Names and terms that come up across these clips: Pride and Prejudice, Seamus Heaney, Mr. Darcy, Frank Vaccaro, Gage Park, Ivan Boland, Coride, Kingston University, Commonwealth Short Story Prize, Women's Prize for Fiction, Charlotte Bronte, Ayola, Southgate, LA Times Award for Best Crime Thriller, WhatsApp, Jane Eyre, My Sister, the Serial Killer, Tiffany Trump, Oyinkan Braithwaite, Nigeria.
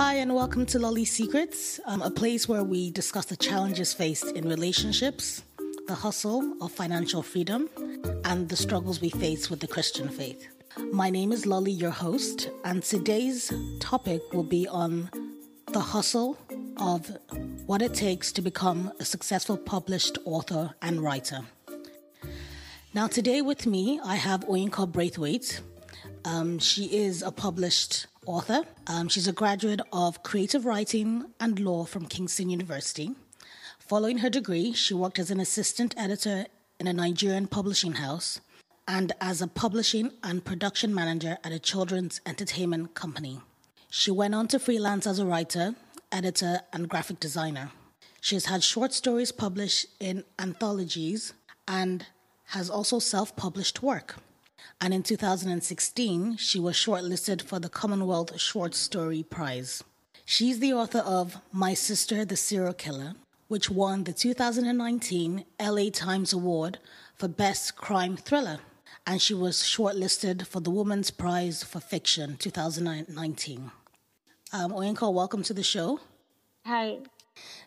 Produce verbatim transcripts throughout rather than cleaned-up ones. Hi and welcome to Lolly Secrets, um, a place where we discuss the challenges faced in relationships, the hustle of financial freedom, and the struggles we face with the Christian faith. My name is Lolly, your host, and today's topic will be on the hustle of what it takes to become a successful published author and writer. Now today with me, I have Oyinkan Braithwaite. Um, she is a published author. Um, she's a graduate of creative writing and law from Kingston University. Following her degree, she worked as an assistant editor in a Nigerian publishing house and as a publishing and production manager at a children's entertainment company. She went on to freelance as a writer, editor, and graphic designer. She has had short stories published in anthologies and has also self-published work. And in two thousand sixteen, she was shortlisted for the Commonwealth Short Story Prize. She's the author of My Sister, the Serial Killer, which won the two thousand nineteen L A Times Award for Best Crime Thriller. And she was shortlisted for the Women's Prize for Fiction two thousand nineteen. Um, Oyinkan, welcome to the show. Hi.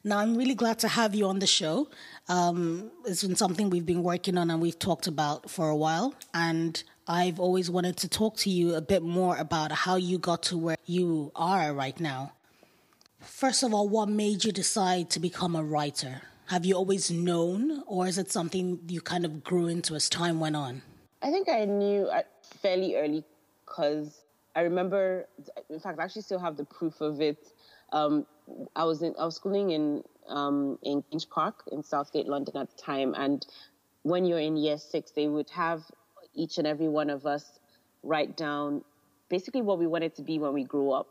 Now, I'm really glad to have you on the show. Um, it's been something we've been working on and we've talked about for a while. And I've always wanted to talk to you a bit more about how you got to where you are right now. First of all, what made you decide to become a writer? Have you always known, or is it something you kind of grew into as time went on? I think I knew fairly early because I remember, in fact, I actually still have the proof of it. Um, I was in I was schooling in um, in Gage Park in Southgate, London at the time, and when you're in year six, they would have each and every one of us write down basically what we wanted to be when we grew up,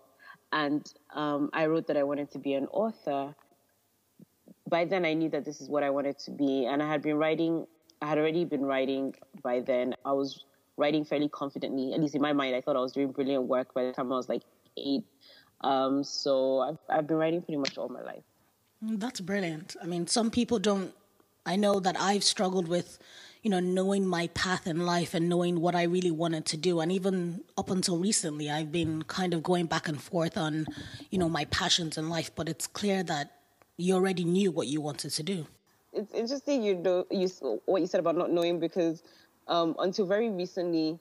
and um, I wrote that I wanted to be an author. By then, I knew that this is what I wanted to be, and I had been writing. I had already been writing by then. I was writing fairly confidently, at least in my mind. I thought I was doing brilliant work by the time I was like eight. Um, so I've, I've been writing pretty much all my life. That's brilliant. I mean, some people don't, I know that I've struggled with, you know, knowing my path in life and knowing what I really wanted to do. And even up until recently, I've been kind of going back and forth on, you know, my passions in life, but it's clear that you already knew what you wanted to do. It's interesting, you know, you, what you said about not knowing, because um, until very recently,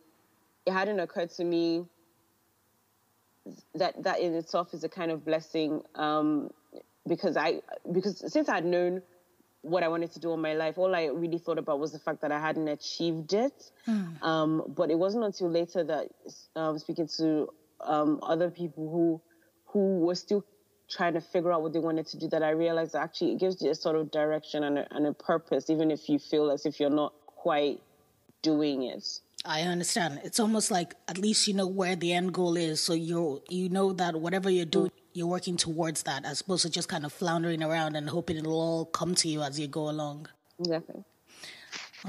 it hadn't occurred to me that that in itself is a kind of blessing, um, because I because since I'd known what I wanted to do in my life, all I really thought about was the fact that I hadn't achieved it. Mm. Um, but it wasn't until later that um, speaking to um, other people who who were still trying to figure out what they wanted to do, that I realized that actually it gives you a sort of direction and a, and a purpose, even if you feel as if you're not quite doing it. I understand. It's almost like at least you know where the end goal is, so you you know that whatever you're doing, you're working towards that, as opposed to just kind of floundering around and hoping it'll all come to you as you go along. Exactly.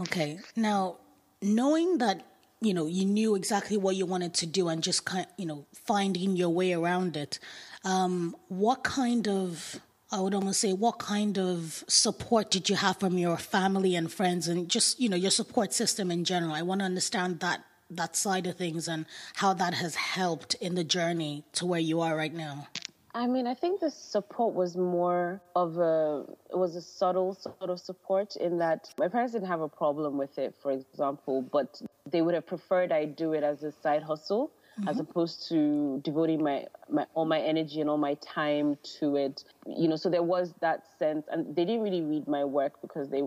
Okay. Now, knowing that, you know, you knew exactly what you wanted to do and just kind, you know, finding your way around it, um, what kind of, I would almost say, what kind of support did you have from your family and friends and just, you know, your support system in general? I want to understand that that side of things and how that has helped in the journey to where you are right now. I mean, I think the support was more of a, it was a subtle sort of support in that my parents didn't have a problem with it, for example, but they would have preferred I do it as a side hustle. Mm-hmm. As opposed to devoting my, my all my energy and all my time to it, you know. So there was that sense, and they didn't really read my work because they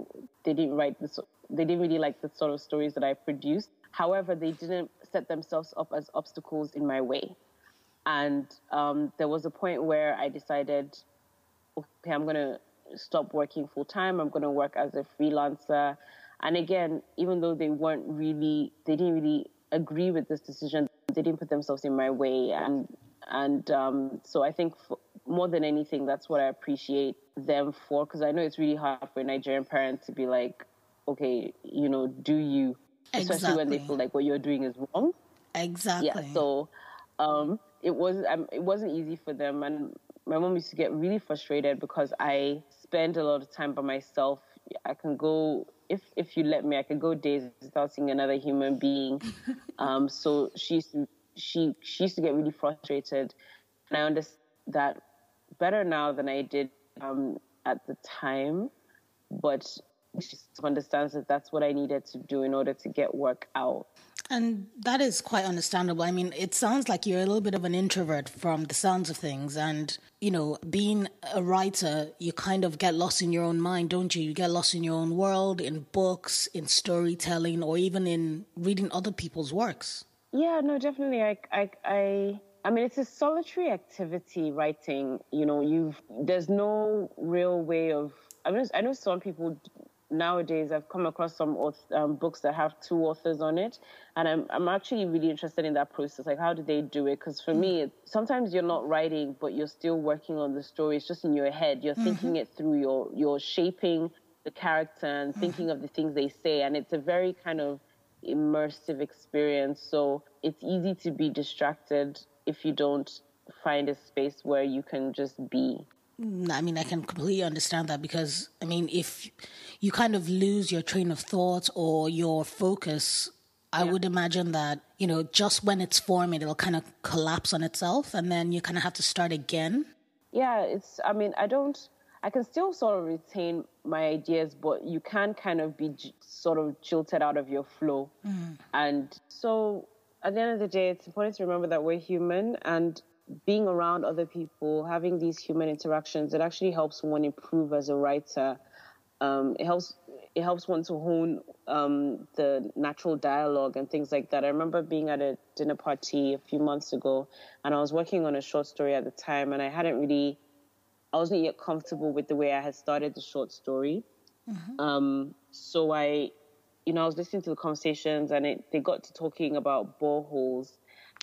they didn't write this. They didn't really like the sort of stories that I produced. However, they didn't set themselves up as obstacles in my way. And um, there was a point where I decided, okay, I'm gonna stop working full time. I'm gonna work as a freelancer. And again, even though they weren't really, they didn't really agree with this decision. They didn't put themselves in my way, and and um, so I think for, more than anything, that's what I appreciate them for, because I know it's really hard for Nigerian parents to be like, okay, you know, do you, especially exactly. when they feel like what you're doing is wrong. Exactly. Yeah. So um, it was um, it wasn't easy for them, and my mom used to get really frustrated because I spend a lot of time by myself. I can go. If if you let me, I could go days without seeing another human being. Um, so she she she used to get really frustrated, and I understand that better now than I did um, at the time, but she understands that that's what I needed to do in order to get work out. And that is quite understandable. I mean, it sounds like you're a little bit of an introvert from the sounds of things. And, you know, being a writer, you kind of get lost in your own mind, don't you? You get lost in your own world, in books, in storytelling, or even in reading other people's works. Yeah, no, definitely. I, I, I, I mean, it's a solitary activity, writing. You know, you've there's no real way of... I mean, I know some people... Nowadays, I've come across some um, books that have two authors on it, and I'm I'm actually really interested in that process. Like, how do they do it? Because for mm-hmm. me, it, sometimes you're not writing, but you're still working on the story. It's just in your head. You're mm-hmm. thinking it through. You're you're shaping the character and mm-hmm. thinking of the things they say, and it's a very kind of immersive experience. So it's easy to be distracted if you don't find a space where you can just be. I mean, I can completely understand that, because, I mean, if you kind of lose your train of thought or your focus, yeah. I would imagine that, you know, just when it's forming, it'll kind of collapse on itself, and then you kind of have to start again. Yeah, it's, I mean, I don't, I can still sort of retain my ideas, but you can kind of be j- sort of jilted out of your flow. Mm. And so at the end of the day, it's important to remember that we're human, and being around other people, having these human interactions, it actually helps one improve as a writer. Um, it helps it helps one to hone um, the natural dialogue and things like that. I remember being at a dinner party a few months ago, and I was working on a short story at the time, and I hadn't really, I wasn't yet comfortable with the way I had started the short story. Mm-hmm. Um, so I, you know, I was listening to the conversations, and it, they got to talking about boreholes,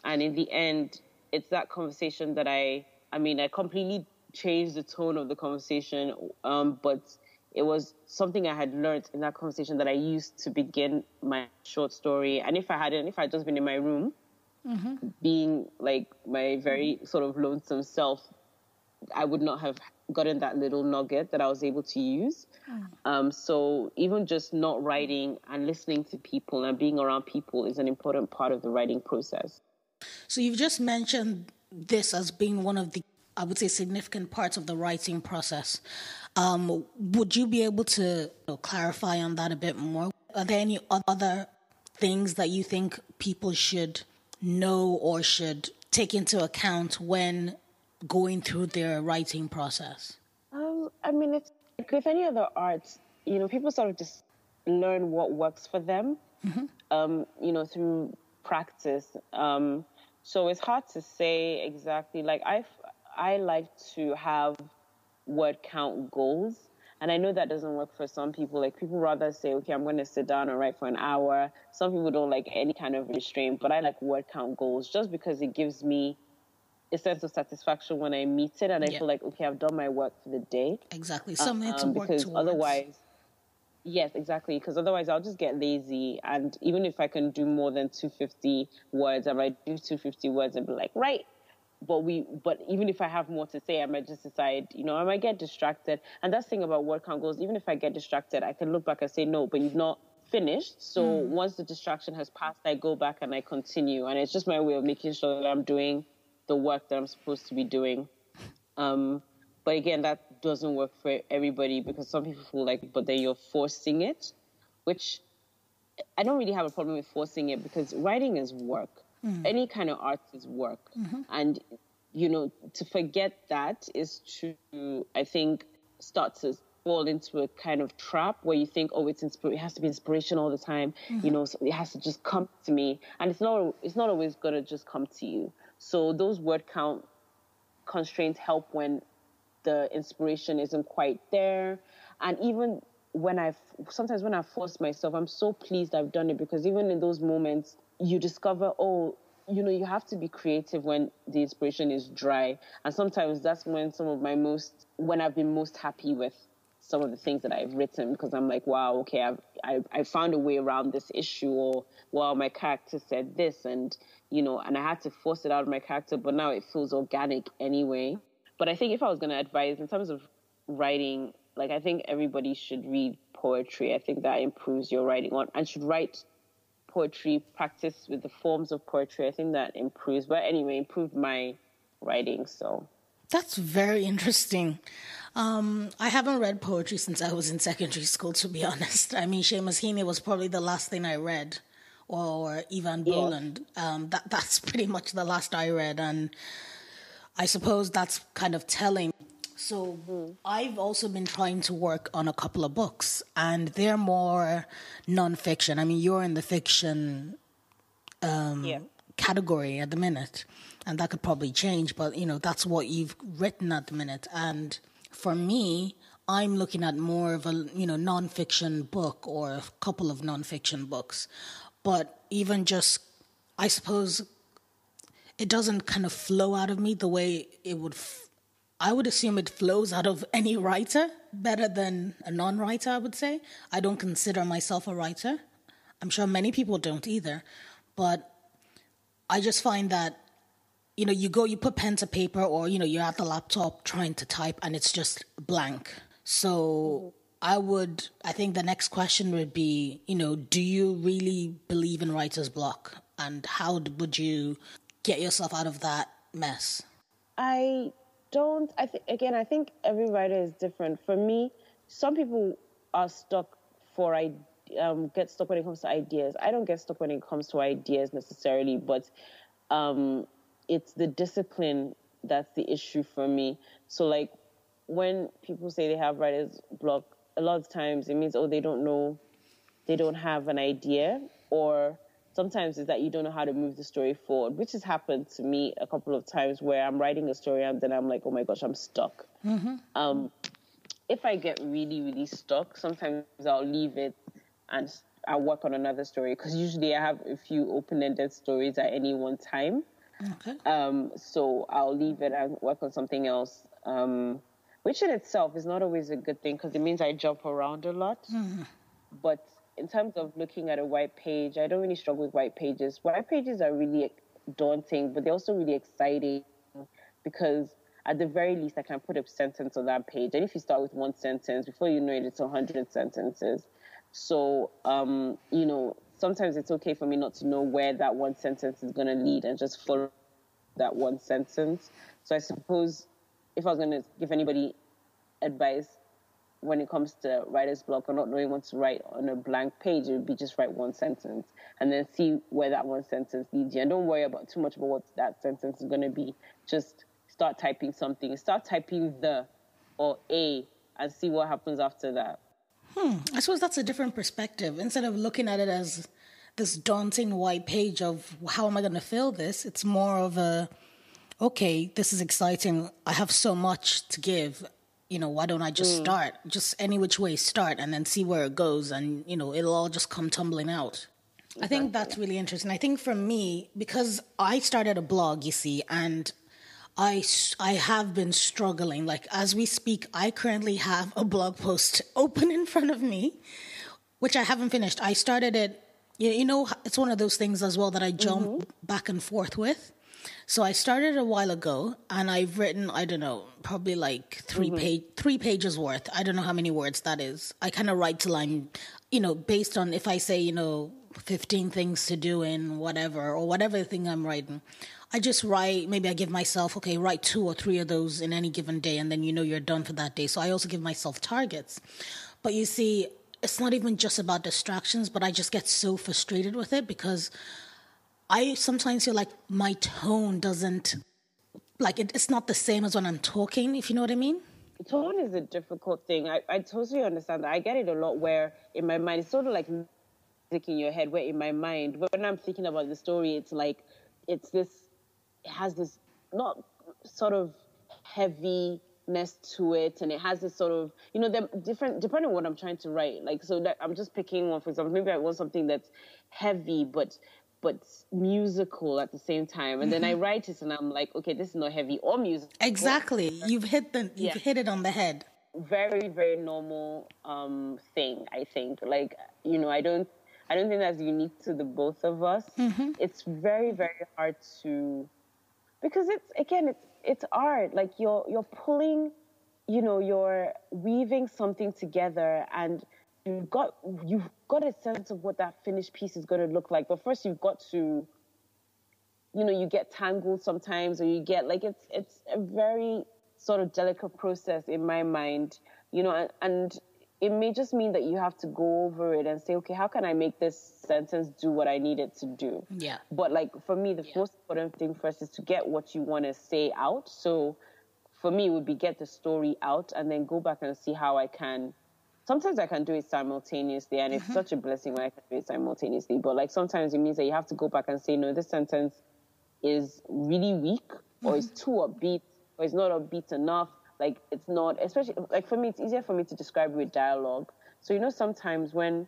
and in the end, it's that conversation that I, I mean, I completely changed the tone of the conversation, um, but it was something I had learned in that conversation that I used to begin my short story. And if I hadn't, if I'd just been in my room, mm-hmm. being like my very mm-hmm. sort of lonesome self, I would not have gotten that little nugget that I was able to use. Mm. Um, so even just not writing and listening to people and being around people is an important part of the writing process. So you've just mentioned this as being one of the, I would say, significant parts of the writing process. Um, would you be able to you know, clarify on that a bit more? Are there any other things that you think people should know or should take into account when going through their writing process? Um, I mean, it's like with any other arts, you know, people sort of just learn what works for them, mm-hmm. um, you know, through practice. Um, so it's hard to say exactly. Like I, I like to have word count goals, and I know that doesn't work for some people. Like people rather say, okay, I'm going to sit down and write for an hour. Some people don't like any kind of restraint, but I like word count goals just because it gives me a sense of satisfaction when I meet it, and I yeah. feel like, okay, I've done my work for the day. Exactly, something um, to work because towards. Otherwise. Yes, exactly, because otherwise I'll just get lazy, and even if I can do more than two hundred fifty words, I might do two hundred fifty words and be like, right, but we, but even if I have more to say, I might just decide, you know, I might get distracted, and that's the thing about word count goals, even if I get distracted, I can look back and say, no, but you've not finished, so mm. once the distraction has passed, I go back and I continue, and it's just my way of making sure that I'm doing the work that I'm supposed to be doing. Um, but again, that doesn't work for everybody, because some people feel like, but then you're forcing it, which I don't really have a problem with forcing it, because writing is work. Mm. Any kind of art is work. Mm-hmm. And, you know, to forget that is to, I think, start to fall into a kind of trap where you think, oh, it's inspir- it has to be inspiration all the time. Mm-hmm. You know, so it has to just come to me. And it's not, it's not always going to just come to you. So those word count constraints help when the inspiration isn't quite there. And even when I've, sometimes when I force myself, I'm so pleased I've done it, because even in those moments, you discover, oh, you know, you have to be creative when the inspiration is dry. And sometimes that's when some of my most, when I've been most happy with some of the things that I've written, because I'm like, wow, okay, I've, I, I found a way around this issue, or, wow, my character said this, and, you know, and I had to force it out of my character, but now it feels organic anyway. But I think if I was going to advise in terms of writing, like I think everybody should read poetry. I think that improves your writing on, and should write poetry, practice with the forms of poetry. I think that improves. But anyway, improved my writing. So That's very interesting. Um, I haven't read poetry since I was in secondary school, to be honest. I mean, Seamus Heaney was probably the last thing I read, or Ivan yeah. Boland. Um, that, that's pretty much the last I read, and I suppose that's kind of telling. So mm. I've also been trying to work on a couple of books, and they're more nonfiction. I mean, you're in the fiction um, yeah. category at the minute, and that could probably change, but, you know, that's what you've written at the minute, and... For me, I'm looking at more of a, you know, non-fiction book or a couple of non-fiction books. But even just, I suppose, it doesn't kind of flow out of me the way it would, f- I would assume it flows out of any writer better than a non-writer, I would say. I don't consider myself a writer. I'm sure many people don't either. But I just find that, you know, you go, you put pen to paper, or, you know, you're at the laptop trying to type and it's just blank. So I would, I think the next question would be, you know, do you really believe in writer's block? And how would you get yourself out of that mess? I don't, I th- again, I think every writer is different. For me, some people are stuck for I um, get stuck when it comes to ideas. I don't get stuck when it comes to ideas necessarily, but... Um, it's the discipline that's the issue for me. So, like, when people say they have writer's block, a lot of times it means, oh, they don't know, they don't have an idea, or sometimes it's that you don't know how to move the story forward, which has happened to me a couple of times where I'm writing a story and then I'm like, oh, my gosh, I'm stuck. Mm-hmm. Um, if I get really, really stuck, sometimes I'll leave it and I'll work on another story, because usually I have a few open-ended stories at any one time. Okay. Um, so I'll leave it and work on something else, um, which in itself is not always a good thing, because it means I jump around a lot. Mm. But in terms of looking at a white page, I don't really struggle with white pages. White pages are really daunting, but they're also really exciting, because at the very least I can put a sentence on that page. And if you start with one sentence, before you know it, it's one hundred sentences. So, um, you know... sometimes it's okay for me not to know where that one sentence is going to lead and just follow that one sentence. So I suppose if I was going to give anybody advice when it comes to writer's block or not knowing what to write on a blank page, it would be just write one sentence and then see where that one sentence leads you. And don't worry about too much about what that sentence is going to be. Just start typing something. Start typing the or a and see what happens after that. Hmm. I suppose that's a different perspective. Instead of looking at it as this daunting white page of how am I going to fill this, it's more of a, okay, this is exciting. I have so much to give. You know, why don't I just mm. start? Just any which way start and then see where it goes. And, you know, it'll all just come tumbling out. Exactly. I think that's really interesting. I think for me, because I started a blog, you see, and I, I have been struggling. Like, as we speak, I currently have a blog post open in front of me, which I haven't finished. I started it, you know, it's one of those things as well that I jump mm-hmm. back and forth with. So I started a while ago, and I've written, I don't know, probably like three mm-hmm. page, three pages worth. I don't know how many words that is. I kind of write till I'm, you know, based on if I say, you know, fifteen things to do in whatever, or whatever thing I'm writing. I just write, maybe I give myself, okay, write two or three of those in any given day, and then you know you're done for that day. So I also give myself targets. But you see, it's not even just about distractions, but I just get so frustrated with it, because I sometimes feel like my tone doesn't, like it, it's not the same as when I'm talking, if you know what I mean. Tone is a difficult thing. I, I totally understand that. I get it a lot where in my mind, it's sort of like music in your head, where in my mind, when I'm thinking about the story, it's like, it's this, it has this not sort of heaviness to it, and it has this sort of, you know, they're different depending on what I'm trying to write. Like, so that I'm just picking one, for example. Maybe I want something that's heavy but but musical at the same time, and mm-hmm. then I write it and I'm like, okay, this is not heavy or musical. Exactly. You've hit the you've yeah. hit it on the head. Very, very normal um, thing, I think. Like, you know, I don't I don't think that's unique to the both of us. Mm-hmm. It's very, very hard to. Because it's, again, it's it's art. Like, you're you're pulling, you know, you're weaving something together, and you've got you've got a sense of what that finished piece is going to look like. But first, you've got to, you know, you get tangled sometimes, or you get like it's it's a very sort of delicate process in my mind, you know, and, and it may just mean that you have to go over it and say, okay, how can I make this sentence do what I need it to do? Yeah. But like for me, the yeah. most important thing first is to get what you want to say out. So for me, it would be get the story out and then go back and see how I can. Sometimes I can do it simultaneously, and mm-hmm. it's such a blessing when I can do it simultaneously. But like sometimes it means that you have to go back and say, no, this sentence is really weak, mm-hmm. or it's too upbeat, or it's not upbeat enough. Like, it's not, especially, like, for me, it's easier for me to describe with dialogue. So, you know, sometimes when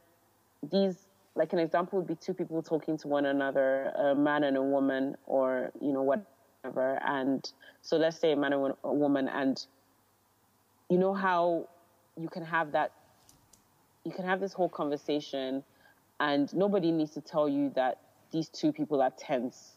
these, like, an example would be two people talking to one another, a man and a woman, or, you know, whatever. And so let's say a man and a woman, and you know how you can have that, you can have this whole conversation, and nobody needs to tell you that these two people are tense.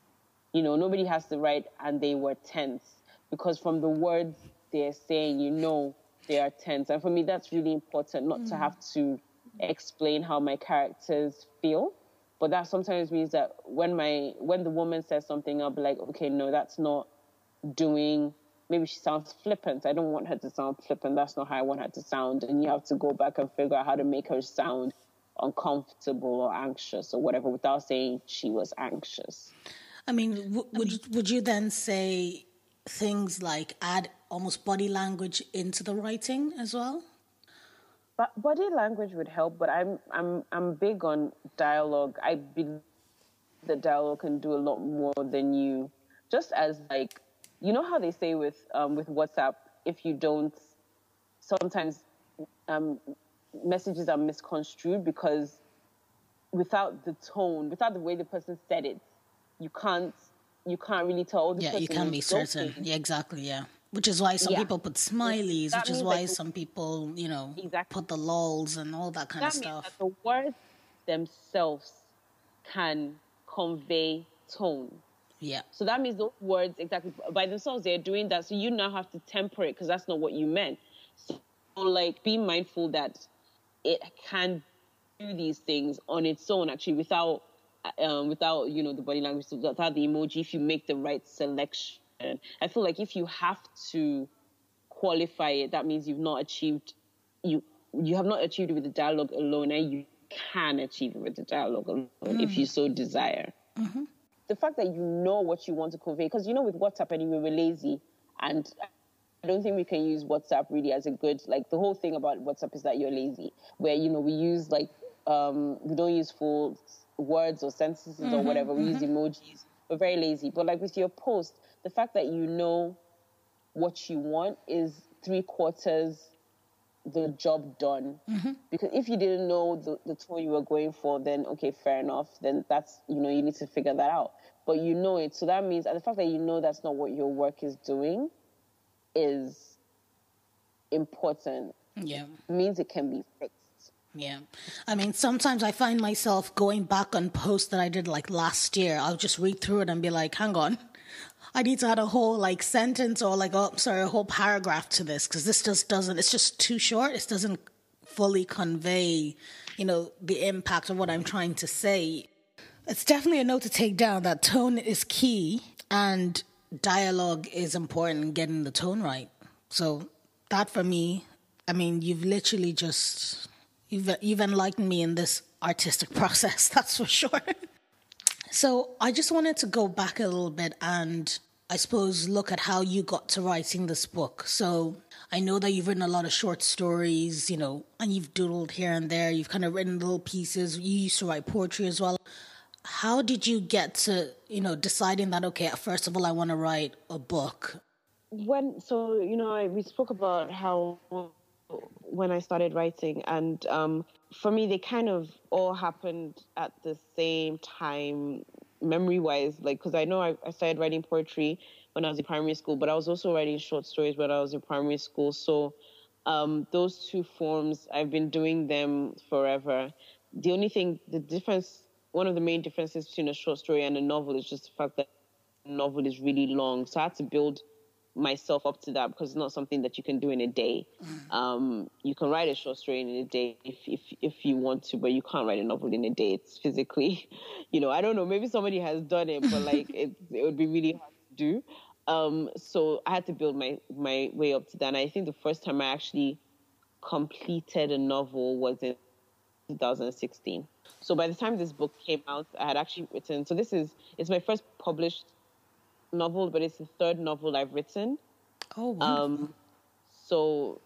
You know, nobody has to write, and they were tense, because from the words they're saying, you know, they are tense. And for me, that's really important, not mm. to have to explain how my characters feel. But that sometimes means that when my when the woman says something, I'll be like, okay, no, that's not doing, maybe she sounds flippant. I don't want her to sound flippant. That's not how I want her to sound. And you have to go back and figure out how to make her sound uncomfortable or anxious or whatever without saying she was anxious. I mean, w- would, I mean, would you then say things like add almost body language into the writing as well? But body language would help, but I'm I'm I'm big on dialogue. I believe that dialogue can do a lot more than you. Just as like, you know how they say with um, with WhatsApp, if you don't, sometimes um, messages are misconstrued because without the tone, without the way the person said it, you can't. You can't really tell. The yeah, you can't be certain. Joking. Yeah, exactly. Yeah, which is why some yeah. people put smileys. That which is why some people, you know, exactly. put the lols and all that kind that of stuff. That the words themselves can convey tone. Yeah. So that means those words exactly by themselves they're doing that. So you now have to temper it because that's not what you meant. So like, be mindful that it can do these things on its own, actually, without. Um, without, you know, the body language, without the emoji, if you make the right selection. I feel like if you have to qualify it, that means you've not achieved, you you have not achieved it with the dialogue alone, and you can achieve it with the dialogue alone mm. if you so desire. Mm-hmm. The fact that you know what you want to convey, because, you know, with WhatsApp anyway, we're lazy, and I don't think we can use WhatsApp really as a good, like, the whole thing about WhatsApp is that you're lazy, where, you know, we use, like, um, we don't use full words or sentences mm-hmm, or whatever. We mm-hmm. use emojis. We're very lazy. But like with your post, the fact that you know what you want is three quarters the job done. Mm-hmm. Because if you didn't know the, the tone you were going for, then okay, fair enough. Then that's, you know, you need to figure that out. But you know it. So that means, and the fact that you know that's not what your work is doing is important. Yeah. It means it can be fixed. Yeah. I mean, sometimes I find myself going back on posts that I did like last year. I'll just read through it and be like, hang on, I need to add a whole like sentence or like, oh, sorry, a whole paragraph to this because this just doesn't, it's just too short. It doesn't fully convey, you know, the impact of what I'm trying to say. It's definitely a note to take down that tone is key and dialogue is important in getting the tone right. So that for me, I mean, you've literally just... You've, you've enlightened me in this artistic process, that's for sure. So I just wanted to go back a little bit and I suppose look at how you got to writing this book. So I know that you've written a lot of short stories, you know, and you've doodled here and there. You've kind of written little pieces. You used to write poetry as well. How did you get to, you know, deciding that, okay, first of all, I want to write a book? When, so, you know, I, we spoke about how... when I started writing, and um, for me they kind of all happened at the same time memory wise, like because I know I, I started writing poetry when I was in primary school, but I was also writing short stories when I was in primary school, so um, those two forms I've been doing them forever. The only thing, the difference, one of the main differences between a short story and a novel is just the fact that a novel is really long, so I had to build myself up to that because it's not something that you can do in a day. Um, you can write a short story in a day if, if if you want to, but you can't write a novel in a day. It's physically, you know, I don't know, maybe somebody has done it, but like it, it would be really hard to do. Um, so I had to build my, my way up to that. And I think the first time I actually completed a novel was in two thousand sixteen. So by the time this book came out, I had actually written. So this is, it's my first published novel, but it's the third novel I've written. Oh, wow. Um, so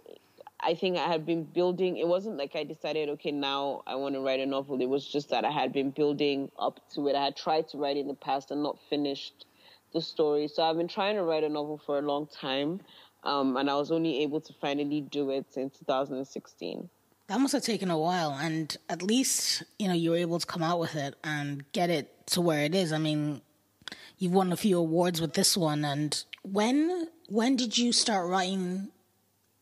I think I had been building. It wasn't like I decided, okay, now I want to write a novel. It was just that I had been building up to it. I had tried to write in the past and not finished the story. So I've been trying to write a novel for a long time, um, and I was only able to finally do it in two thousand sixteen. That must have taken a while, and at least, you know, you were able to come out with it and get it to where it is. I mean, you've won a few awards with this one. And when when did you start writing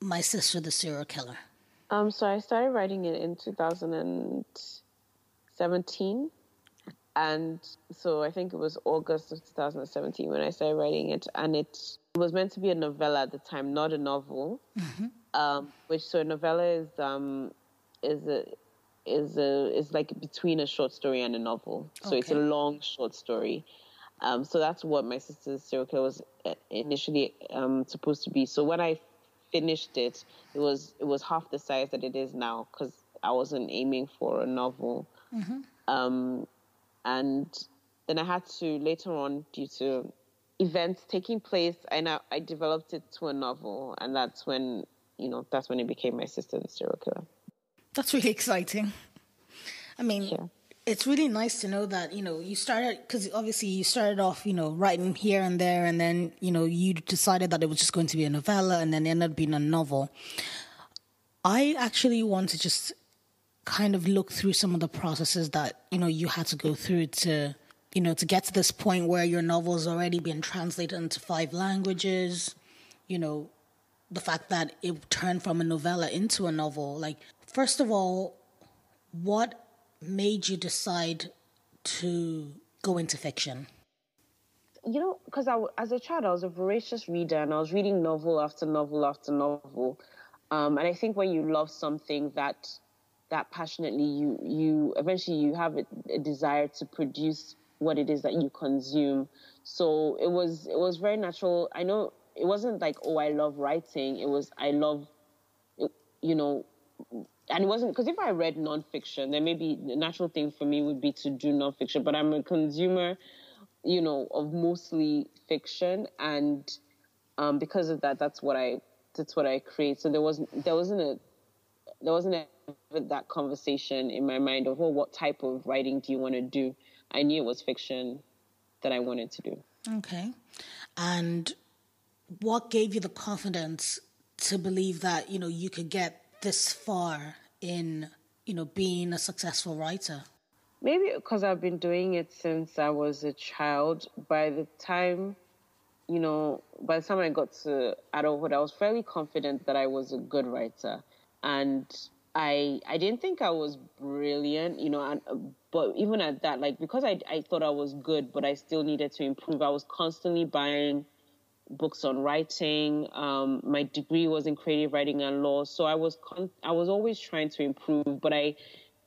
My Sister, the Serial Killer? Um, so I started writing it in two thousand seventeen. And so I think it was August of two thousand seventeen when I started writing it. And it was meant to be a novella at the time, not a novel. Mm-hmm. Um, which, so a novella is um, is a, is a, is like between a short story and a novel. So okay. It's a long short story. Um, so that's what My Sister's Serial Killer was initially um, supposed to be. So when I finished it, it was it was half the size that it is now, because I wasn't aiming for a novel. Mm-hmm. Um And then I had to, later on, due to events taking place, I now I developed it to a novel. And that's when, you know, that's when it became My Sister, the Serial Killer. That's really exciting. I mean, yeah. It's really nice to know that, you know, you started, because obviously you started off, you know, writing here and there. And then, you know, you decided that it was just going to be a novella, and then it ended up being a novel. I actually want to just kind of look through some of the processes that, you know, you had to go through to, you know, to get to this point where your novel's already been translated into five languages, you know, the fact that it turned from a novella into a novel. Like, first of all, what made you decide to go into fiction? You know, because I, as a child, I was a voracious reader, and I was reading novel after novel after novel. Um, and I think when you love something that that passionately, you you eventually you have a, a desire to produce what it is that you consume. So it was it was very natural. I know it wasn't like, oh, I love writing. It was, I love, you know, and it wasn't, because if I read nonfiction, then maybe the natural thing for me would be to do nonfiction. But I'm a consumer, you know, of mostly fiction, and um, because of that, that's what I that's what I create. So there wasn't there wasn't a there wasn't a that conversation in my mind of, well, what type of writing do you want to do? I knew it was fiction that I wanted to do. Okay. And what gave you the confidence to believe that, you know, you could get this far in, you know, being a successful writer? Maybe because I've been doing it since I was a child. By the time, you know, by the time I got to adulthood, I was fairly confident that I was a good writer. And I, I didn't think I was brilliant, you know, and, but even at that, like, because I, I thought I was good, but I still needed to improve. I was constantly buying books on writing. Um, my degree was in creative writing and law. So I was, con- I was always trying to improve, but I,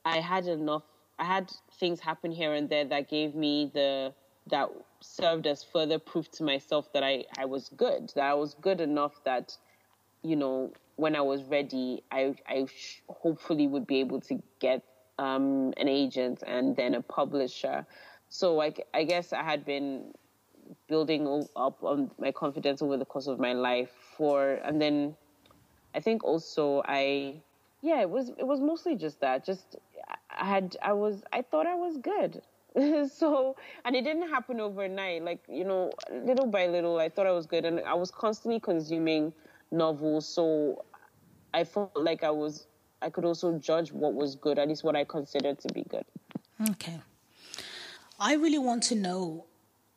I had enough, I had things happen here and there that gave me the, that served as further proof to myself that I, I was good, that I was good enough that, you know, when I was ready, I, I sh- hopefully would be able to get um, an agent and then a publisher. So I, I guess I had been building up on my confidence over the course of my life for, and then I think also I, yeah, it was, it was mostly just that, just I had, I was, I thought I was good. So, and it didn't happen overnight. Like, you know, little by little, I thought I was good, and I was constantly consuming novels. So I felt like I was, I could also judge what was good, at least what I considered to be good. Okay. I really want to know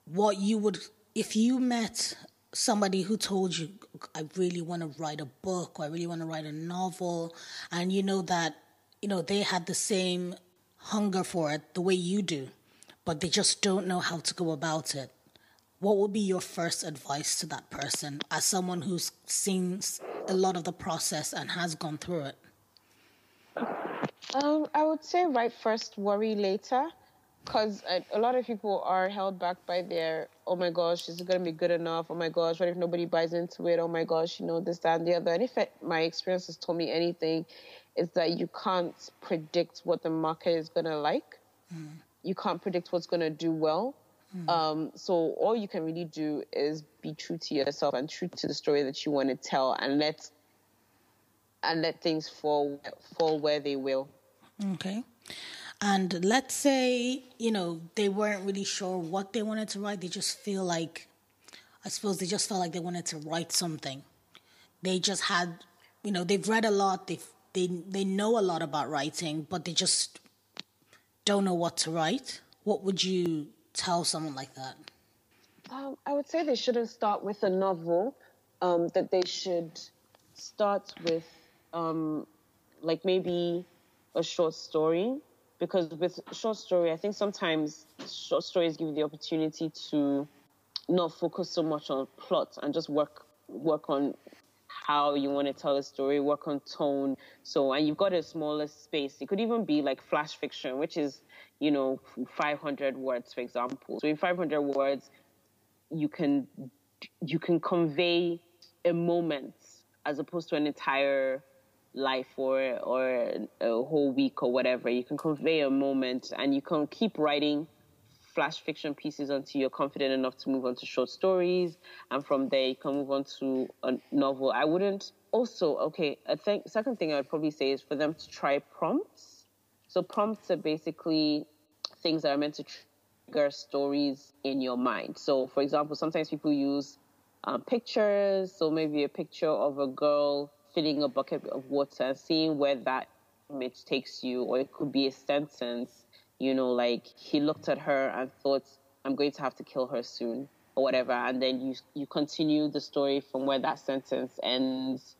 what you would, if you met somebody who told you, I really want to write a book, or I really want to write a novel, and you know that, you know, they had the same hunger for it the way you do, but they just don't know how to go about it. What would be your first advice to that person as someone who's seen a lot of the process and has gone through it? Um, I would say write first, worry later. because a lot of people are held back by their, oh my gosh, is it going to be good enough? Oh my gosh, what if nobody buys into it? Oh my gosh, you know, this, that, and the other. And if it, my experience has told me anything, it's that you can't predict what the market is going to like. Mm. You can't predict what's going to do well. Mm. Um, so all you can really do is be true to yourself and true to the story that you want to tell, and let and let things fall fall where they will. Okay. And let's say, you know, they weren't really sure what they wanted to write. They just feel like, I suppose they just felt like they wanted to write something. They just had, you know, they've read a lot. They they they know a lot about writing, but they just don't know what to write. What would you tell someone like that? Um, I would say they shouldn't start with a novel. Um, that they should start with, um, like maybe a short story. Because with short story, I think sometimes short stories give you the opportunity to not focus so much on plot and just work work on how you want to tell a story, work on tone. So, and you've got a smaller space. It could even be like flash fiction, which is, you know, five hundred words, for example. So in five hundred words, you can you can convey a moment as opposed to an entire life or or a whole week or whatever. You can convey a moment, and you can keep writing flash fiction pieces until you're confident enough to move on to short stories, and from there you can move on to a novel. I wouldn't also okay I think second thing I would probably say is for them to try prompts. So prompts are basically things that are meant to trigger stories in your mind. So for example, sometimes people use um, pictures. So maybe a picture of a girl filling a bucket of water and seeing where that image takes you. Or it could be a sentence, you know, like he looked at her and thought, I'm going to have to kill her soon or whatever. And then you you continue the story from where that sentence ends.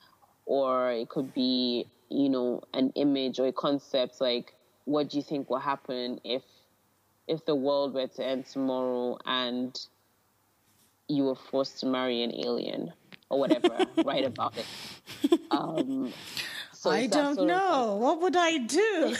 Or it could be, you know, an image or a concept, like what do you think will happen if if the world were to end tomorrow and you were forced to marry an alien? Or whatever, write about it. Um, so I don't know. Of, what would I do?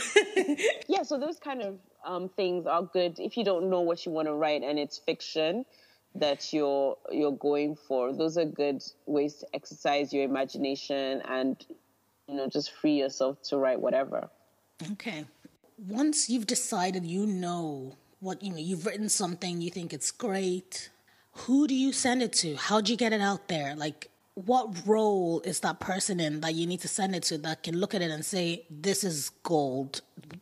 Yeah, so those kind of um, things are good if you don't know what you want to write and it's fiction that you're you're going for. Those are good ways to exercise your imagination and, you know, just free yourself to write whatever. Okay. Once you've decided, you know what you know, you've written something, you think it's great. Who do you send it to? How do you get it out there? Like, what role is that person in that you need to send it to that can look at it and say, this is gold.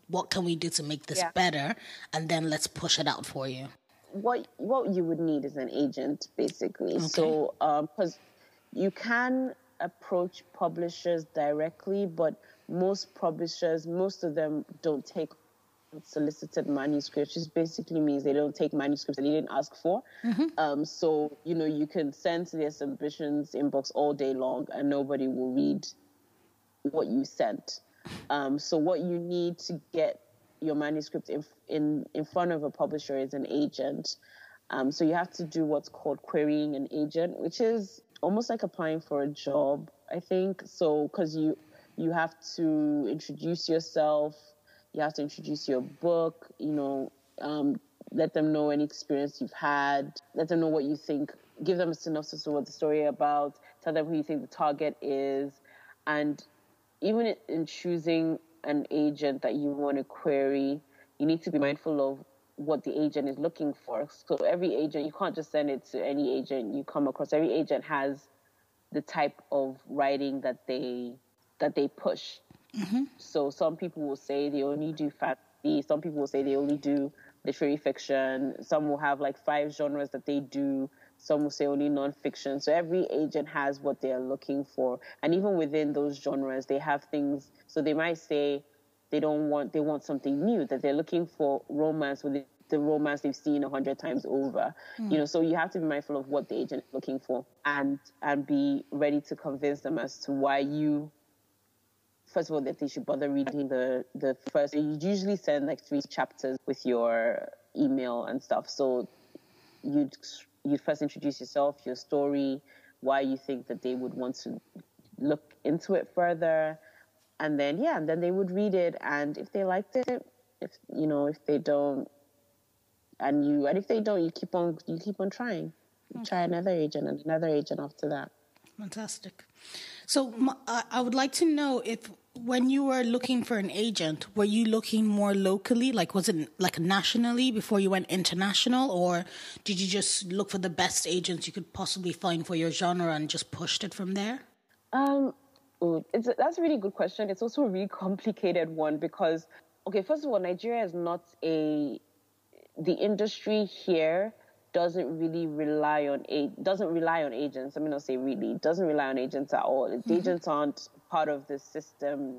What can we do to make this yeah. better? And then let's push it out for you. What what you would need is an agent, basically. Okay. So, because um, you can approach publishers directly, but most publishers, most of them don't take solicited manuscripts, which basically means they don't take manuscripts that you didn't ask for. Mm-hmm. Um, so, you know, you can send to their submissions inbox all day long and nobody will read what you sent. Um, so what you need to get your manuscript in, in, in front of a publisher is an agent. Um, so you have to do what's called querying an agent, which is almost like applying for a job, I think. So, because you, you have to introduce yourself. You have to introduce your book, you know, um, let them know any experience you've had. Let them know what you think. Give them a synopsis of what the story is about. Tell them who you think the target is. And even in choosing an agent that you want to query, you need to be mindful of what the agent is looking for. So every agent, you can't just send it to any agent you come across. Every agent has the type of writing that they that they push. Mm-hmm. So some people will say they only do fantasy, some people will say they only do literary fiction, some will have like five genres that they do, some will say only non-fiction. So every agent has what they're looking for. And even within those genres, they have things. So they might say they don't want, they want something new, that they're looking for romance with the romance they've seen a hundred times over. Mm. You know, so you have to be mindful of what the agent is looking for and and be ready to convince them as to why you, first of all, that they should bother reading the, the first. You usually send like three chapters with your email and stuff. So you'd, you'd first introduce yourself, your story, why you think that they would want to look into it further. And then, yeah, and then they would read it. And if they liked it, if, you know, if they don't, and you, and if they don't, you keep on, you keep on trying. You okay. try another agent and another agent after that. Fantastic. So uh, I would like to know if, when you were looking for an agent, were you looking more locally? Like, was it like nationally before you went international, or did you just look for the best agents you could possibly find for your genre and just pushed it from there? Um, it's, that's a really good question. It's also a really complicated one because, okay, first of all, Nigeria is not a... The industry here doesn't really rely on a doesn't rely on agents. I mean, I'll say really doesn't rely on agents at all. Its mm-hmm. agents aren't part of the system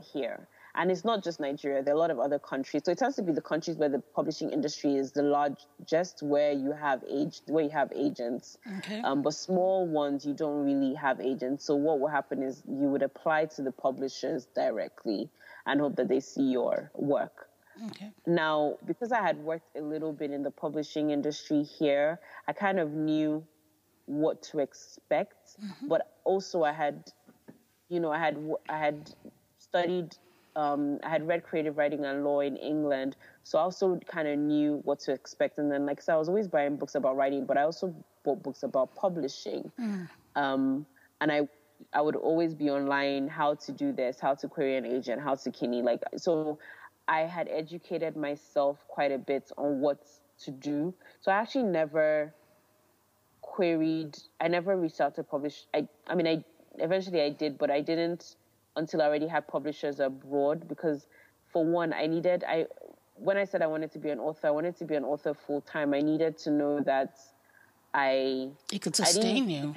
here, and it's not just Nigeria. There are a lot of other countries. So it tends to be the countries where the publishing industry is the largest, where you have age, where you have agents. Okay. Um, but small ones, you don't really have agents. So what will happen is you would apply to the publishers directly and hope that they see your work. Okay. Now, because I had worked a little bit in the publishing industry here, I kind of knew what to expect. Mm-hmm. But also, I had, you know, I had I had studied, um, I had read creative writing and law in England, so I also kind of knew what to expect. And then, like I said, I was always buying books about writing, but I also bought books about publishing, mm. um, and I. I would always be online, how to do this, how to query an agent, how to kidney, like, so I had educated myself quite a bit on what to do. So I actually never queried, I never reached out to publish. I, I mean, I eventually I did, but I didn't until I already had publishers abroad because, for one, I needed, I when I said I wanted to be an author, I wanted to be an author full-time. I needed to know that I... It could sustain you.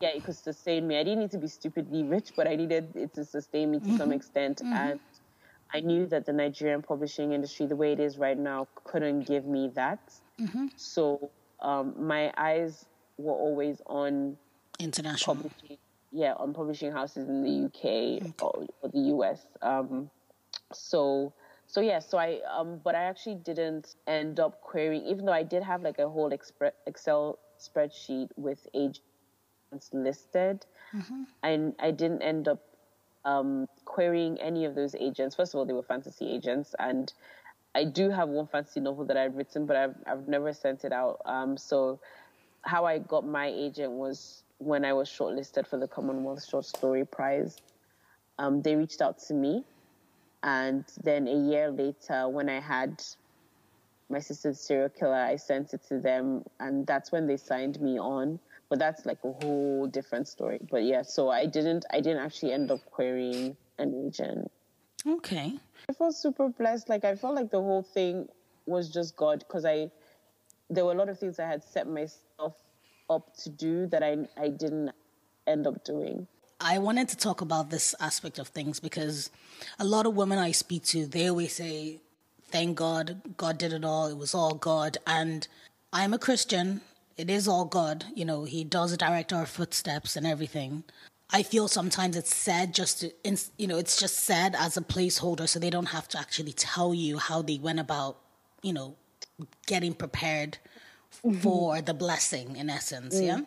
Yeah, it could sustain me. I didn't need to be stupidly rich, but I needed it to sustain me to mm-hmm. some extent. Mm-hmm. And I knew that the Nigerian publishing industry, the way it is right now, couldn't give me that. Mm-hmm. So um, my eyes were always on international publishing. Yeah, on publishing houses in the U K okay. or, or the U S. Um, so, so yeah, so I, um, but I actually didn't end up querying, even though I did have like a whole expre- Excel spreadsheet with age. listed mm-hmm. and I didn't end up um querying any of those agents. First of all, they were fantasy agents, and I do have one fantasy novel that I've written, but I've, I've never sent it out. Um so how I got my agent was when I was shortlisted for the Commonwealth Short Story Prize. Um they reached out to me, and then a year later, when I had My Sister, the Serial Killer, I sent it to them, and that's when they signed me on. But that's like a whole different story. But yeah, so I didn't, I didn't actually end up querying an agent. Okay. I felt super blessed. Like, I felt like the whole thing was just God, because I, there were a lot of things I had set myself up to do that I, I didn't end up doing. I wanted to talk about this aspect of things because a lot of women I speak to, they always say, thank God, God did it all. It was all God. And I'm a Christian. It is all God, you know, he does direct our footsteps and everything. I feel sometimes it's said just, to, you know, it's just said as a placeholder, so they don't have to actually tell you how they went about, you know, getting prepared mm-hmm. for the blessing, in essence, mm-hmm. yeah?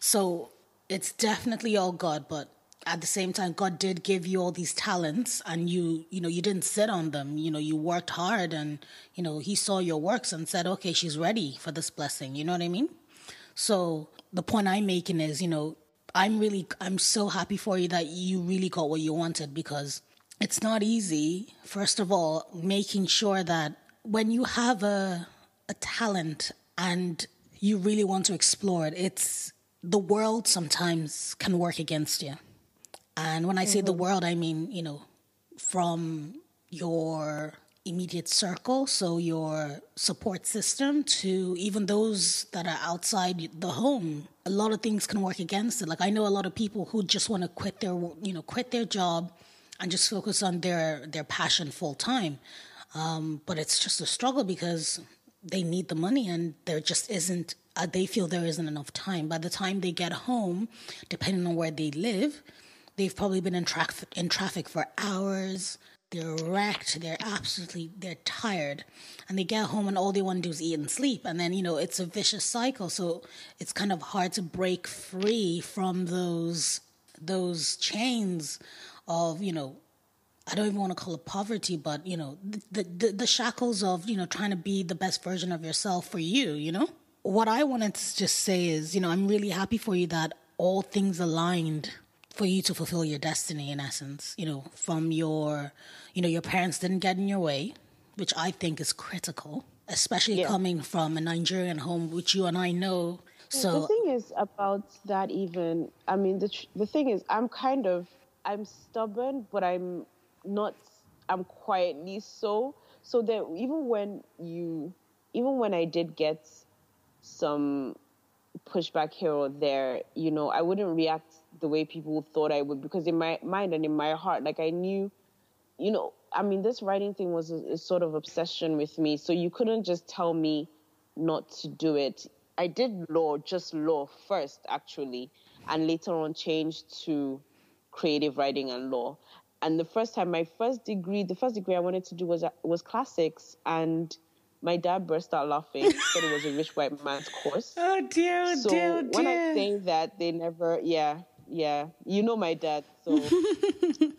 So it's definitely all God, but at the same time, God did give you all these talents, and you, you know, you didn't sit on them. You know, you worked hard, and, you know, he saw your works and said, okay, she's ready for this blessing, you know what I mean? So the point I'm making is, you know, I'm really, I'm so happy for you that you really got what you wanted, because it's not easy. First of all, making sure that when you have a a talent and you really want to explore it, it's, the world sometimes can work against you. And when I say mm-hmm. the world, I mean, you know, from your immediate circle, so your support system, to even those that are outside the home. A lot of things can work against it. Like, I know a lot of people who just want to quit their, you know, quit their job and just focus on their, their passion full time. Um, but it's just a struggle because they need the money, and there just isn't, uh, they feel there isn't enough time. By the time they get home, depending on where they live, they've probably been in, traf- in traffic for hours. They're wrecked, they're absolutely, they're tired, and they get home and all they want to do is eat and sleep. And then, you know, it's a vicious cycle. So it's kind of hard to break free from those, those chains of, you know, I don't even want to call it poverty, but, you know, the, the the shackles of, you know, trying to be the best version of yourself for you, you know? What I wanted to just say is, you know, I'm really happy for you that all things aligned for you to fulfill your destiny, in essence. You know, from your, you know, your parents didn't get in your way, which I think is critical, especially yeah. coming from a Nigerian home, which you and I know. So the thing is about that even, I mean, the tr- the thing is, I'm kind of, I'm stubborn, but I'm not, I'm quietly so. So that even when you, even when I did get some pushback here or there, you know, I wouldn't react the way people thought I would, because in my mind and in my heart, like I knew, you know, I mean, this writing thing was a, a sort of obsession with me. So you couldn't just tell me not to do it. I did law, just law first, actually, and later on changed to creative writing and law. And the first time, my first degree, the first degree I wanted to do was was classics, and my dad burst out laughing. He said it was a rich white man's course. Oh, dear, oh, so dear, dear. So when I say that, they never, yeah, yeah. You know my dad, so,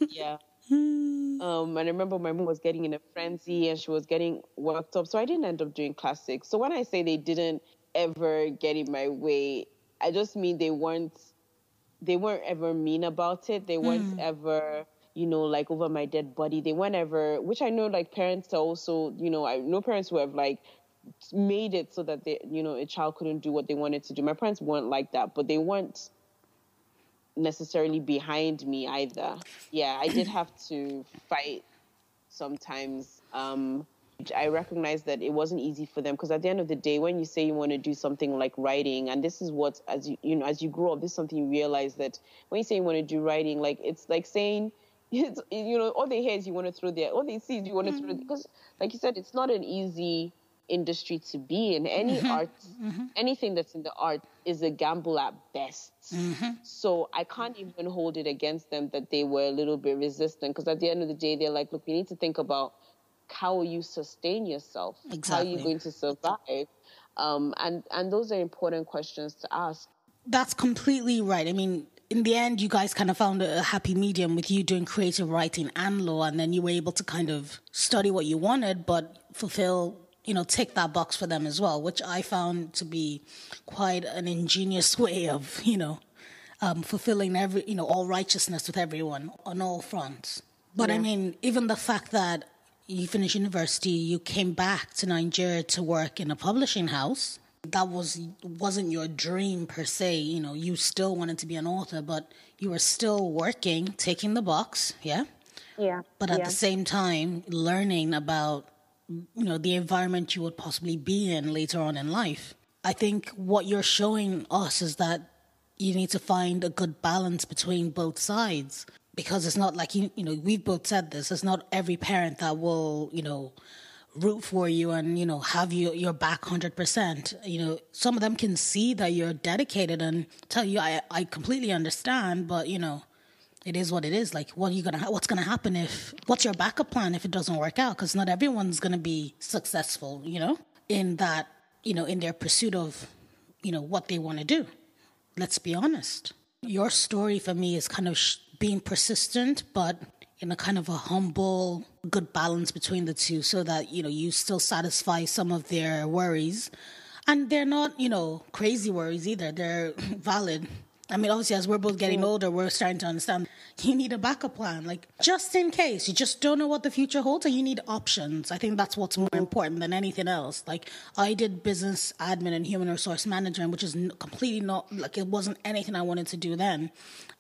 yeah. Um, and I remember my mom was getting in a frenzy, and she was getting worked up, so I didn't end up doing classics. So when I say they didn't ever get in my way, I just mean they weren't, they weren't ever mean about it. They weren't mm. ever... you know, like over my dead body, they weren't ever, which I know, like parents are also, you know, I know parents who have like made it so that they, you know, a child couldn't do what they wanted to do. My parents weren't like that, but they weren't necessarily behind me either. Yeah, I did have to fight sometimes. Um, I recognized that it wasn't easy for them, because at the end of the day, when you say you want to do something like writing, and this is what, as you, you know, as you grow up, this is something you realize, that when you say you want to do writing, like it's like saying, It's, you know, all they hear is you want to throw there, all they see is you want to throw there. Because, like you said, it's not an easy industry to be in. Any mm-hmm. art, mm-hmm. anything that's in the art is a gamble at best. Mm-hmm. So I can't even hold it against them that they were a little bit resistant. Because at the end of the day, they're like, look, you need to think about how you sustain yourself. Exactly. How are you going to survive? Um, and, and those are important questions to ask. That's completely right. I mean, in the end, you guys kind of found a happy medium with you doing creative writing and law, and then you were able to kind of study what you wanted, but fulfill, you know, tick that box for them as well, which I found to be quite an ingenious way of, you know, um, fulfilling every, you know, all righteousness with everyone on all fronts. But yeah. I mean, even the fact that you finished university, you came back to Nigeria to work in a publishing house. That was, wasn't your dream per se, you know, you still wanted to be an author, but you were still working, taking the box, yeah? Yeah. But at yeah. the same time, learning about, you know, the environment you would possibly be in later on in life. I think what you're showing us is that you need to find a good balance between both sides, because it's not like, you, you know, we've both said this, it's not every parent that will, you know, root for you and, you know, have you, your back one hundred percent. You know, some of them can see that you're dedicated and tell you, I, I completely understand, but, you know, it is what it is. Like, what are you gonna, what's going to happen if, what's your backup plan if it doesn't work out? Because not everyone's going to be successful, you know, in that, you know, in their pursuit of, you know, what they want to do. Let's be honest. Your story for me is kind of sh- being persistent, but in a kind of a humble, good balance between the two, so that, you know, you still satisfy some of their worries. And they're not, you know, crazy worries either. They're valid. I mean, obviously, as we're both getting older, we're starting to understand you need a backup plan. Like, just in case. You just don't know what the future holds, and you need options. I think that's what's more important than anything else. Like, I did business admin and human resource management, which is completely not, like, it wasn't anything I wanted to do then.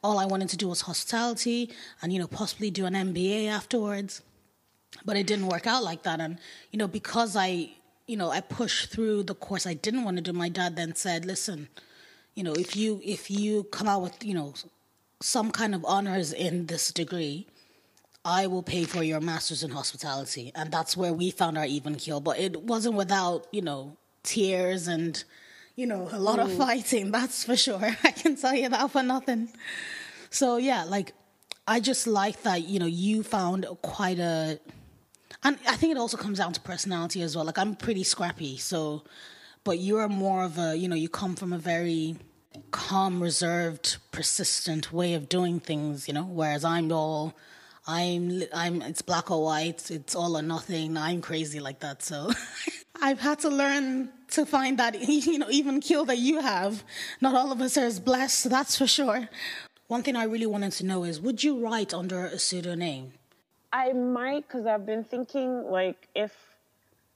All I wanted to do was hospitality and, you know, possibly do an M B A afterwards. But it didn't work out like that. And, you know, because I, you know, I pushed through the course I didn't want to do, my dad then said, listen, you know, if you if you come out with, you know, some kind of honors in this degree, I will pay for your master's in hospitality. And that's where we found our even keel. But it wasn't without, you know, tears and, you know, a lot Ooh. Of fighting. That's for sure. I can tell you that for nothing. So, yeah, like, I just like that, you know, you found quite a... And I think it also comes down to personality as well. Like, I'm pretty scrappy, so... But you're more of a, you know, you come from a very calm, reserved, persistent way of doing things, you know, whereas I'm all, I'm, I'm, it's black or white, it's all or nothing. I'm crazy like that, so I've had to learn to find that, you know, even kill that you have. Not all of us are as blessed, that's for sure. One thing I really wanted to know is, would you write under a pseudonym? I might, because I've been thinking, like, if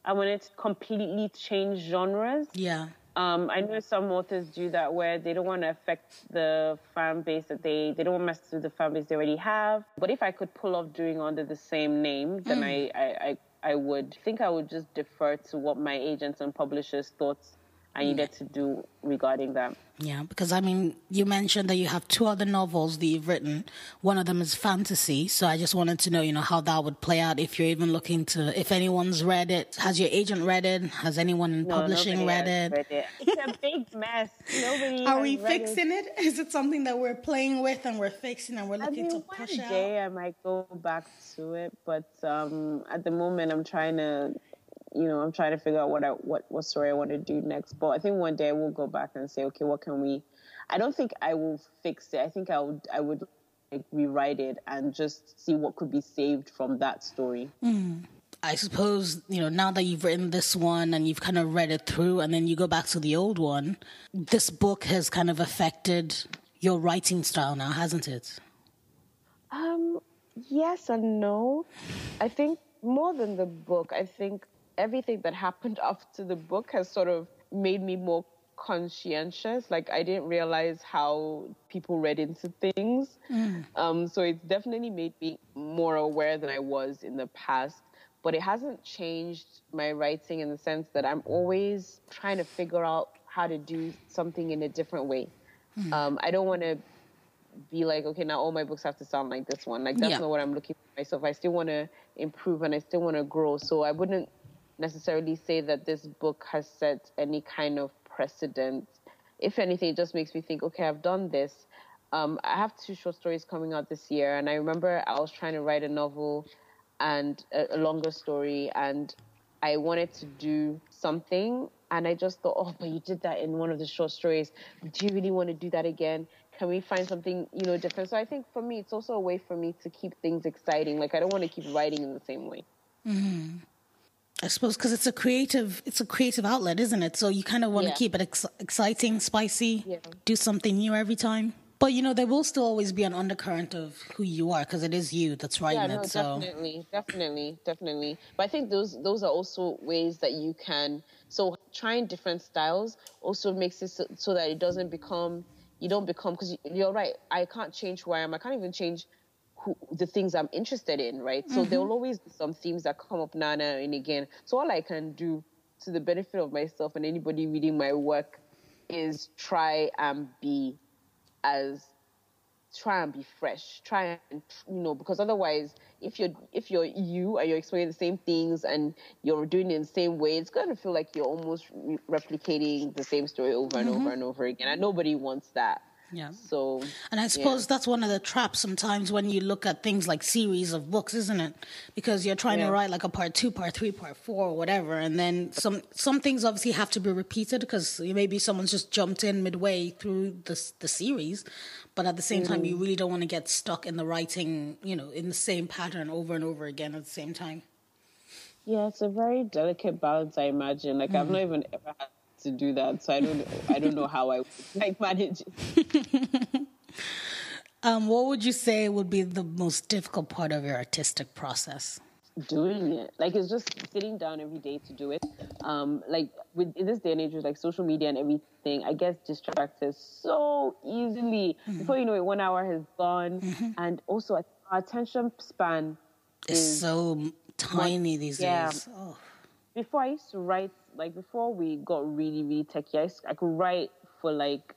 I wanted to completely change genres. Yeah. Um, I know some authors do that, where they don't want to affect the fan base that they... They don't want to mess with the fan base they already have. But if I could pull off doing under the same name, then mm. I, I, I, I would... I think I would just defer to what my agents and publishers thought I needed to do regarding that. Yeah, because, I mean, you mentioned that you have two other novels that you've written. One of them is fantasy, so I just wanted to know, you know, how that would play out, if you're even looking to... If anyone's read it. Has your agent read it? Has anyone in no, publishing read it? read it? It's a big mess. Nobody Are we fixing it? it? Is it something that we're playing with and we're fixing and we're looking I mean, to push out? One day I might go back to it, but um, at the moment I'm trying to... You know, I'm trying to figure out what I, what what story I want to do next. But I think one day I will go back and say, okay, what can we? I don't think I will fix it. I think I would I would like, rewrite it and just see what could be saved from that story. Mm. I suppose, you know, now that you've written this one and you've kind of read it through, and then you go back to the old one, this book has kind of affected your writing style now, hasn't it? Um, yes and no. I think more than the book, I think. Everything that happened after the book has sort of made me more conscientious. Like, I didn't realize how people read into things. Mm. Um, so it's definitely made me more aware than I was in the past. But it hasn't changed my writing in the sense that I'm always trying to figure out how to do something in a different way. Mm. Um, I don't want to be like, okay, now all my books have to sound like this one. Like, that's yeah. not what I'm looking for myself. I still want to improve and I still want to grow. So I wouldn't necessarily say that this book has set any kind of precedent. If anything, it just makes me think, okay, I've done this. Um, I have two short stories coming out this year, and I remember I was trying to write a novel and a, a longer story, and I wanted to do something, and I just thought, oh, but you did that in one of the short stories. Do you really want to do that again? Can we find something, you know, different? So I think for me, it's also a way for me to keep things exciting. Like, I don't want to keep writing in the same way. Mm-hmm. I suppose because it's a creative, it's a creative outlet, isn't it? So you kind of want to yeah. keep it ex exciting, spicy, yeah. do something new every time. But, you know, there will still always be an undercurrent of who you are, because it is you that's writing yeah, no, it. So definitely, definitely, definitely. But I think those those are also ways that you can. So trying different styles also makes it so, so that it doesn't become, you don't become, because you're right, I can't change who I am. I can't even change Who, the things I'm interested in, right? Mm-hmm. So there will always be some themes that come up now, now and again. So all I can do, to the benefit of myself and anybody reading my work, is try and be as try and be fresh. Try and you know, because otherwise, if you're if you're you and you're explaining the same things and you're doing it in the same way, it's going to feel like you're almost re replicating the same story over mm-hmm. and over and over again. And nobody wants that. Yeah. So, and I suppose yeah. that's one of the traps sometimes when you look at things like series of books, isn't it? Because you're trying yeah. to write like a part two, part three, part four, or whatever. And then some some things obviously have to be repeated, because maybe someone's just jumped in midway through the, the series. But at the same mm-hmm. time, you really don't want to get stuck in the writing, you know, in the same pattern over and over again at the same time. Yeah, it's a very delicate balance, I imagine. Like, mm-hmm. I've not even ever had to do that, so I don't I don't know how I would like manage it. Um, what would you say would be the most difficult part of your artistic process? Doing it. Like, it's just sitting down every day to do it. Um, like, with, in this day and age, with like social media and everything, I get distracted so easily. Mm-hmm. Before you know it, one hour has gone. Mm-hmm. And also, our attention span is, is so tiny one, these yeah. days. Oh. Before, I used to write, like, before we got really, really techie, I, used, I could write for, like,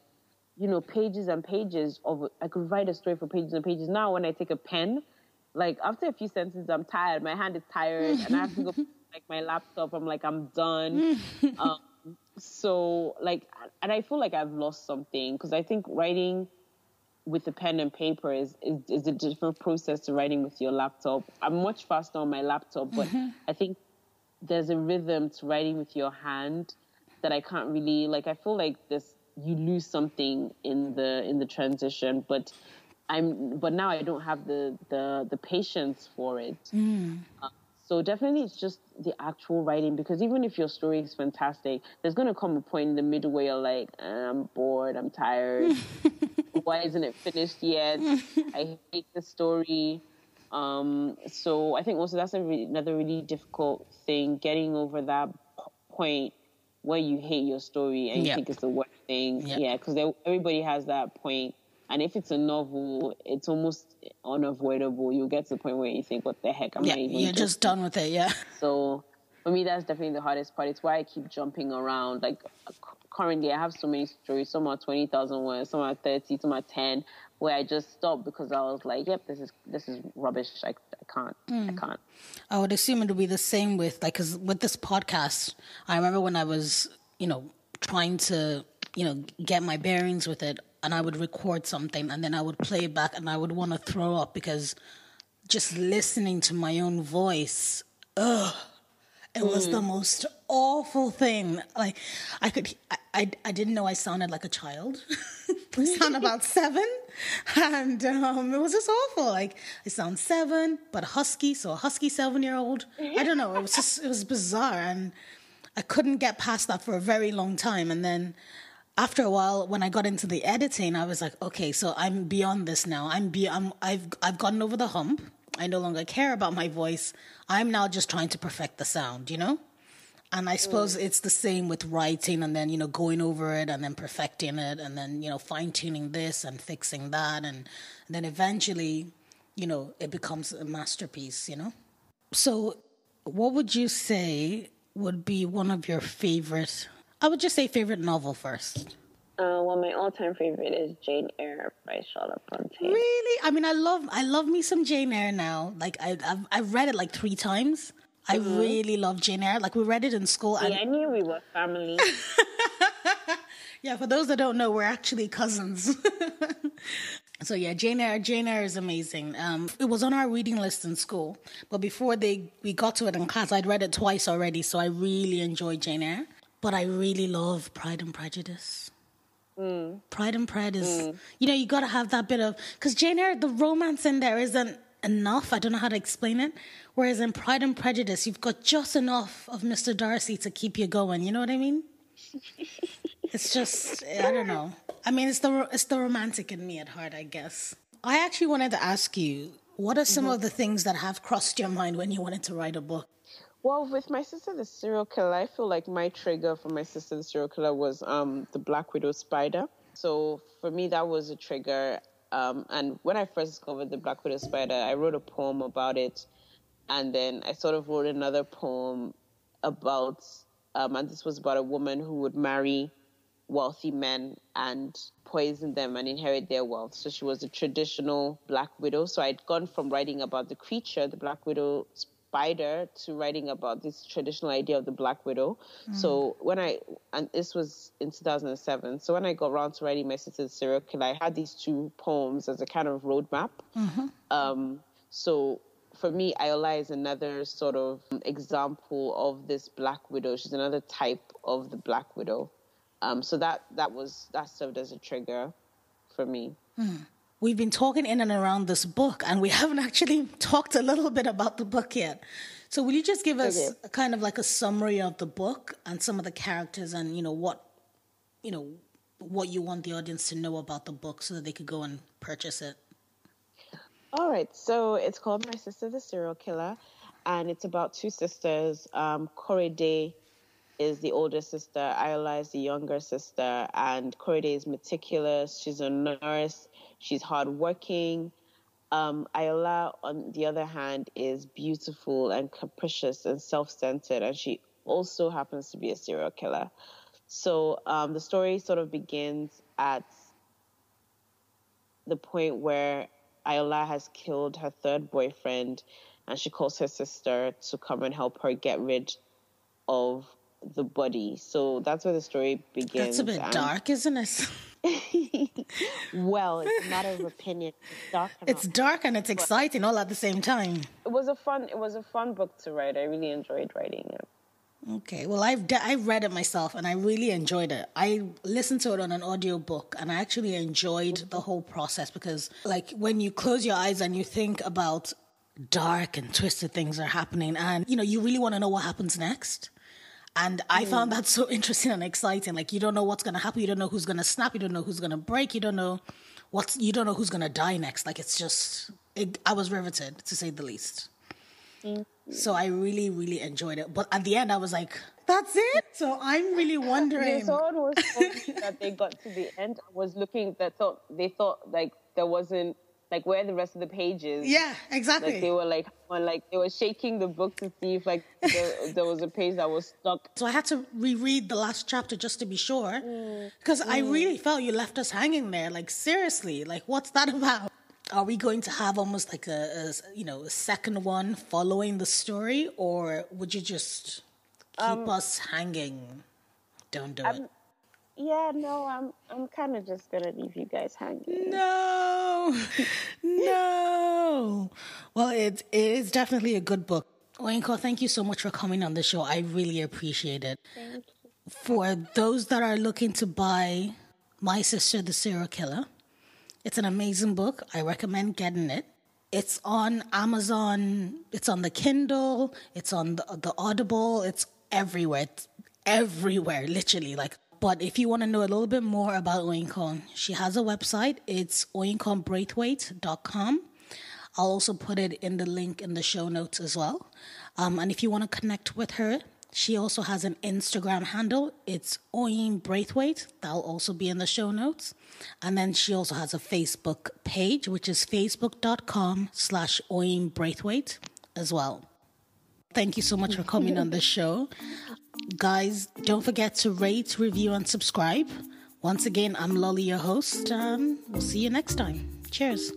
you know, pages and pages of, I could write a story for pages and pages. Now, when I take a pen, like, after a few sentences, I'm tired. My hand is tired, and I have to go, like, my laptop. I'm like, I'm done. um, so, like, and I feel like I've lost something, because I think writing with a pen and paper is, is, is a different process to writing with your laptop. I'm much faster on my laptop, but I think there's a rhythm to writing with your hand that I can't really, like, I feel like this, you lose something in the, in the transition, but I'm, but now I don't have the the, the patience for it. Mm. Uh, so definitely it's just the actual writing, because even if your story is fantastic, there's going to come a point in the middle where you're like, eh, I'm bored, I'm tired. Why isn't it finished yet? I hate the story. Um, so I think also that's a re- another really difficult thing, getting over that p- point where you hate your story and you yep. think it's the worst thing. Yep. Yeah, because everybody has that point. And if it's a novel, it's almost unavoidable. You'll get to the point where you think, what the heck? I'm yeah, not even you're just done it. with it, yeah. So for me, that's definitely the hardest part. It's why I keep jumping around. Like currently, I have so many stories. Some are twenty thousand words, some are thirty, some are ten, where I just stopped because I was like, yep, this is this is rubbish. I, I can't. Mm. I can't. I would assume it would be the same with, like, because with this podcast, I remember when I was, you know, trying to, you know, get my bearings with it, and I would record something and then I would play it back and I would want to throw up, because just listening to my own voice, ugh, it mm. was the most awful thing. Like, I could, I, I, I didn't know I sounded like a child. I sound about seven, and um, it was just awful. Like, I sound seven, but husky, so a husky seven-year-old. I don't know, it was just, it was bizarre, and I couldn't get past that for a very long time, and then after a while, when I got into the editing, I was like, okay, so I'm beyond this now. I'm be- I'm I've I've gotten over the hump. I no longer care about my voice. I'm now just trying to perfect the sound, you know? And I suppose mm. it's the same with writing, and then, you know, going over it and then perfecting it, and then, you know, fine-tuning this and fixing that, and, and then eventually, you know, it becomes a masterpiece, you know? So what would you say would be one of your favorite... I would just say favorite novel first. Uh, well, my all-time favorite is Jane Eyre by Charlotte Bronte. Really? I mean, I love I love me some Jane Eyre now. Like, I, I've I've read it like three times. I mm-hmm. really love Jane Eyre. Like, we read it in school. Yeah, and... I knew we were family. Yeah, for those that don't know, we're actually cousins. So yeah, Jane Eyre, Jane Eyre is amazing. Um, it was on our reading list in school, but before they we got to it in class, I'd read it twice already, so I really enjoyed Jane Eyre. But I really love Pride and Prejudice. Mm. Pride and Pred is, mm. you know, you got to have that bit of... Because Jane Eyre, the romance in there isn't enough. I don't know how to explain it. Whereas in Pride and Prejudice, you've got just enough of Mister Darcy to keep you going. You know what I mean? It's just, I don't know. I mean, it's the it's the romantic in me at heart, I guess. I actually wanted to ask you, what are some mm-hmm. of the things that have crossed your mind when you wanted to write a book? Well, with My Sister, the Serial Killer, I feel like my trigger for My Sister, the Serial Killer was um, the Black Widow spider. So for me, that was a trigger. Um, and when I first discovered the Black Widow spider, I wrote a poem about it. And then I sort of wrote another poem about, um, and this was about a woman who would marry wealthy men and poison them and inherit their wealth. So she was a traditional Black Widow. So I'd gone from writing about the creature, the Black Widow spider, spider to writing about this traditional idea of the Black Widow. Mm. So when I, and this was in two thousand seven, so when I got around to writing My Sister, the Serial Killer, I had these two poems as a kind of roadmap. Mm-hmm. Um, so for me, Ayola is another sort of example of this Black Widow. She's another type of the Black Widow. Um, so that, that was, that served as a trigger for me. Mm. We've been talking in and around this book, and we haven't actually talked a little bit about the book yet. So will you just give us okay. a kind of like a summary of the book and some of the characters and, you know, what, you know, what you want the audience to know about the book so that they could go and purchase it? All right. So it's called My Sister, the Serial Killer, and it's about two sisters. Um, Coride is the older sister, Ayola is the younger sister, and Coride is meticulous. She's a nurse. She's hardworking. Um, Ayola, on the other hand, is beautiful and capricious and self-centered, and she also happens to be a serial killer. So um, the story sort of begins at the point where Ayola has killed her third boyfriend, and she calls her sister to come and help her get rid of the body. So that's where the story begins. That's a bit and- dark, isn't it? Well, it's a matter of opinion. It's dark, it's dark and it's exciting all at the same time. It was a fun. It was a fun book to write. I really enjoyed writing it. Okay, well, I've de- I've read it myself, and I really enjoyed it. I listened to it on an audiobook, and I actually enjoyed the whole process, because, like, when you close your eyes and you think about dark and twisted things are happening, and, you know, you really want to know what happens next. And I mm. found that so interesting and exciting. Like, you don't know what's going to happen. You don't know who's going to snap. You don't know who's going to break. You don't know what's, you don't know who's going to die next. Like, it's just, it, I was riveted, to say the least. Mm. So I really, really enjoyed it. But at the end, I was like, that's it? So I'm really wondering. They thought was that they got to the end. I was looking, that thought, they thought, like, there wasn't, like, where are the rest of the pages? Yeah, exactly. Like, they were, like, on, like, they were shaking the book to see if, like, there, there was a page that was stuck. So I had to reread the last chapter just to be sure. Because mm. I really felt you left us hanging there. Like, seriously, like, what's that about? Are we going to have almost like a, a, you know, a second one following the story, or would you just keep um, us hanging? Don't do I'm, it. Yeah, no, I'm I'm kind of just gonna leave you guys hanging. No, no. Well, it it is definitely a good book. Oyinkan, thank you so much for coming on the show. I really appreciate it. Thank you. For those that are looking to buy My Sister, the Serial Killer, it's an amazing book. I recommend getting it. It's on Amazon. It's on the Kindle. It's on the, the Audible. It's everywhere. It's everywhere, literally. Like, but if you want to know a little bit more about Oyinkan, she has a website. It's oyinkan braithwaite dot com. I'll also put it in the link in the show notes as well. Um, and if you want to connect with her, she also has an Instagram handle. It's Oyin Braithwaite. That'll also be in the show notes. And then she also has a Facebook page, which is facebook.com slash Oyin Braithwaite as well. Thank you so much for coming on the show. Guys, don't forget to rate, review, and subscribe. Once again, I'm Lolly, your host. Um, we'll see you next time. Cheers.